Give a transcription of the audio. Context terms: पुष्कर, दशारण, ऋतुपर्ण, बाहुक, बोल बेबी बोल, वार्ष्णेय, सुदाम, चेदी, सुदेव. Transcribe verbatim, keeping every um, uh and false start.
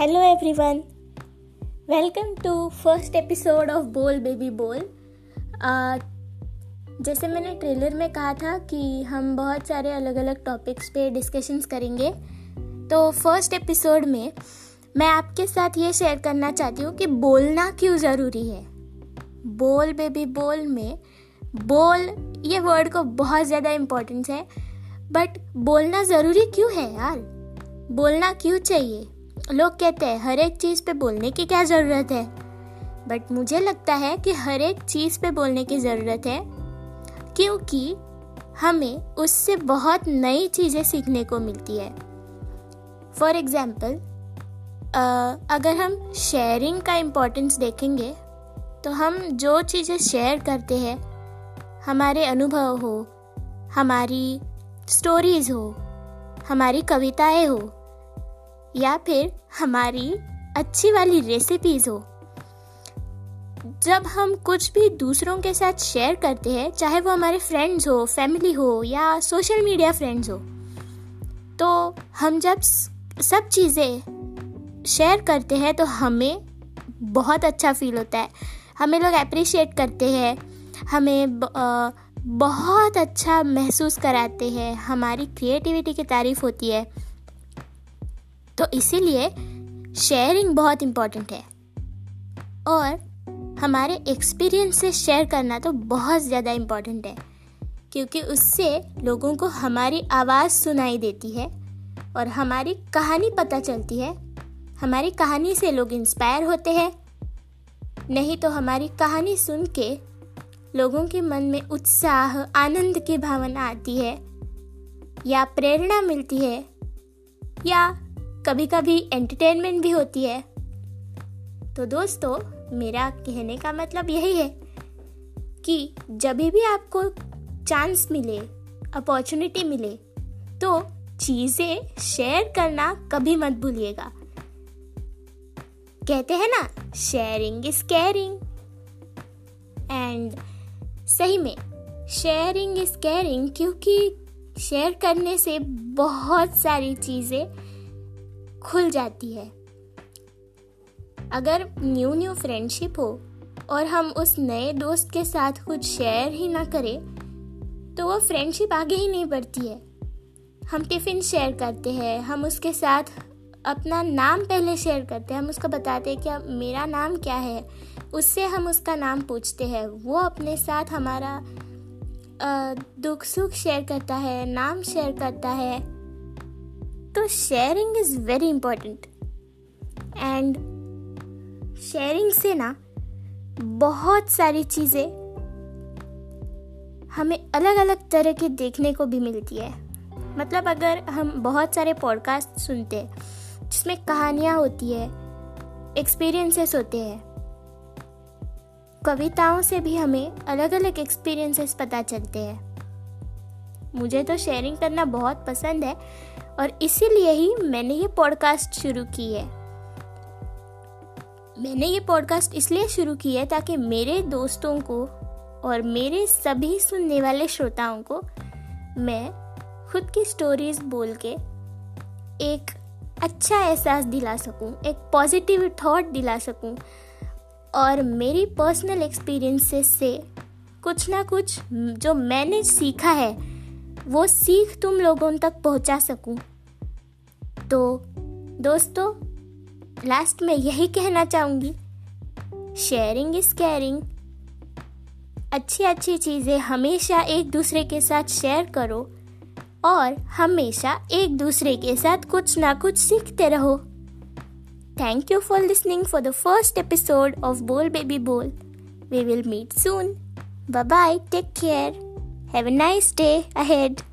Hello everyone, welcome to first episode of बोल बेबी बोल। जैसे मैंने trailer में कहा था कि हम बहुत सारे अलग अलग टॉपिक्स पे डिस्कशंस करेंगे, तो फर्स्ट एपिसोड में मैं आपके साथ ये शेयर करना चाहती हूँ कि बोलना क्यों ज़रूरी है। बोल बेबी बोल में बोल ये वर्ड को बहुत ज़्यादा इम्पोर्टेंस है, बट बोलना ज़रूरी क्यों है यार, बोलना क्यों चाहिए। लोग कहते हैं हर एक चीज़ पे बोलने की क्या ज़रूरत है, बट मुझे लगता है कि हर एक चीज़ पे बोलने की ज़रूरत है, क्योंकि हमें उससे बहुत नई चीज़ें सीखने को मिलती है। फॉर एग्ज़ाम्पल, अगर हम शेयरिंग का इम्पोर्टेंस देखेंगे तो हम जो चीज़ें शेयर करते हैं, हमारे अनुभव हो, हमारी स्टोरीज़ हो, हमारी कविताएँ हो, या फिर हमारी अच्छी वाली रेसिपीज़ हो, जब हम कुछ भी दूसरों के साथ शेयर करते हैं, चाहे वो हमारे फ्रेंड्स हो, फैमिली हो या सोशल मीडिया फ्रेंड्स हो, तो हम जब सब चीज़ें शेयर करते हैं तो हमें बहुत अच्छा फील होता है। हमें लोग अप्रिशिएट करते हैं, हमें बहुत अच्छा महसूस कराते हैं, हमारी क्रिएटिविटी की तारीफ होती है। तो इसीलिए शेयरिंग बहुत इम्पॉर्टेंट है, और हमारे एक्सपीरियंस से शेयर करना तो बहुत ज़्यादा इम्पॉर्टेंट है, क्योंकि उससे लोगों को हमारी आवाज़ सुनाई देती है और हमारी कहानी पता चलती है। हमारी कहानी से लोग इंस्पायर होते हैं, नहीं तो हमारी कहानी सुन के लोगों के मन में उत्साह, आनंद की भावना आती है या प्रेरणा मिलती है, या कभी कभी एंटरटेनमेंट भी होती है। तो दोस्तों, मेरा कहने का मतलब यही है कि जब भी आपको चांस मिले, अपॉर्चुनिटी मिले, तो चीज़ें शेयर करना कभी मत भूलिएगा। कहते हैं ना, शेयरिंग इज केयरिंग, एंड सही में शेयरिंग इज केयरिंग, क्योंकि शेयर करने से बहुत सारी चीज़ें खुल जाती है। अगर न्यू न्यू फ्रेंडशिप हो और हम उस नए दोस्त के साथ कुछ शेयर ही ना करें, तो वो फ्रेंडशिप आगे ही नहीं बढ़ती है। हम टिफ़िन शेयर करते हैं, हम उसके साथ अपना नाम पहले शेयर करते हैं, हम उसको बताते हैं कि मेरा नाम क्या है, उससे हम उसका नाम पूछते हैं, वो अपने साथ हमारा दुख सुख शेयर करता है, नाम शेयर करता है। तो sharing is very important, and sharing से ना बहुत सारी चीज़ें हमें अलग अलग तरह के देखने को भी मिलती है। मतलब अगर हम बहुत सारे पॉडकास्ट सुनते हैं जिसमें कहानियाँ होती है, एक्सपीरियंसेस होते हैं, कविताओं से भी हमें अलग अलग एक्सपीरियंसेस पता चलते हैं। मुझे तो शेयरिंग करना बहुत पसंद है, और इसीलिए ही मैंने ये पॉडकास्ट शुरू की है। मैंने ये पॉडकास्ट इसलिए शुरू की है ताकि मेरे दोस्तों को और मेरे सभी सुनने वाले श्रोताओं को मैं खुद की स्टोरीज बोल के एक अच्छा एहसास दिला सकूं, एक पॉजिटिव थॉट दिला सकूं, और मेरी पर्सनल एक्सपीरियंसेस से कुछ ना कुछ जो मैंने सीखा है, वो सीख तुम लोगों तक पहुंचा सकूं। तो दोस्तों, लास्ट में यही कहना चाहूँगी, शेयरिंग इज केयरिंग। अच्छी अच्छी चीज़ें हमेशा एक दूसरे के साथ शेयर करो, और हमेशा एक दूसरे के साथ कुछ ना कुछ सीखते रहो। Thank you for listening for the first episode of बोल बेबी बोल। We will meet soon. Bye bye, take care, have a nice day ahead.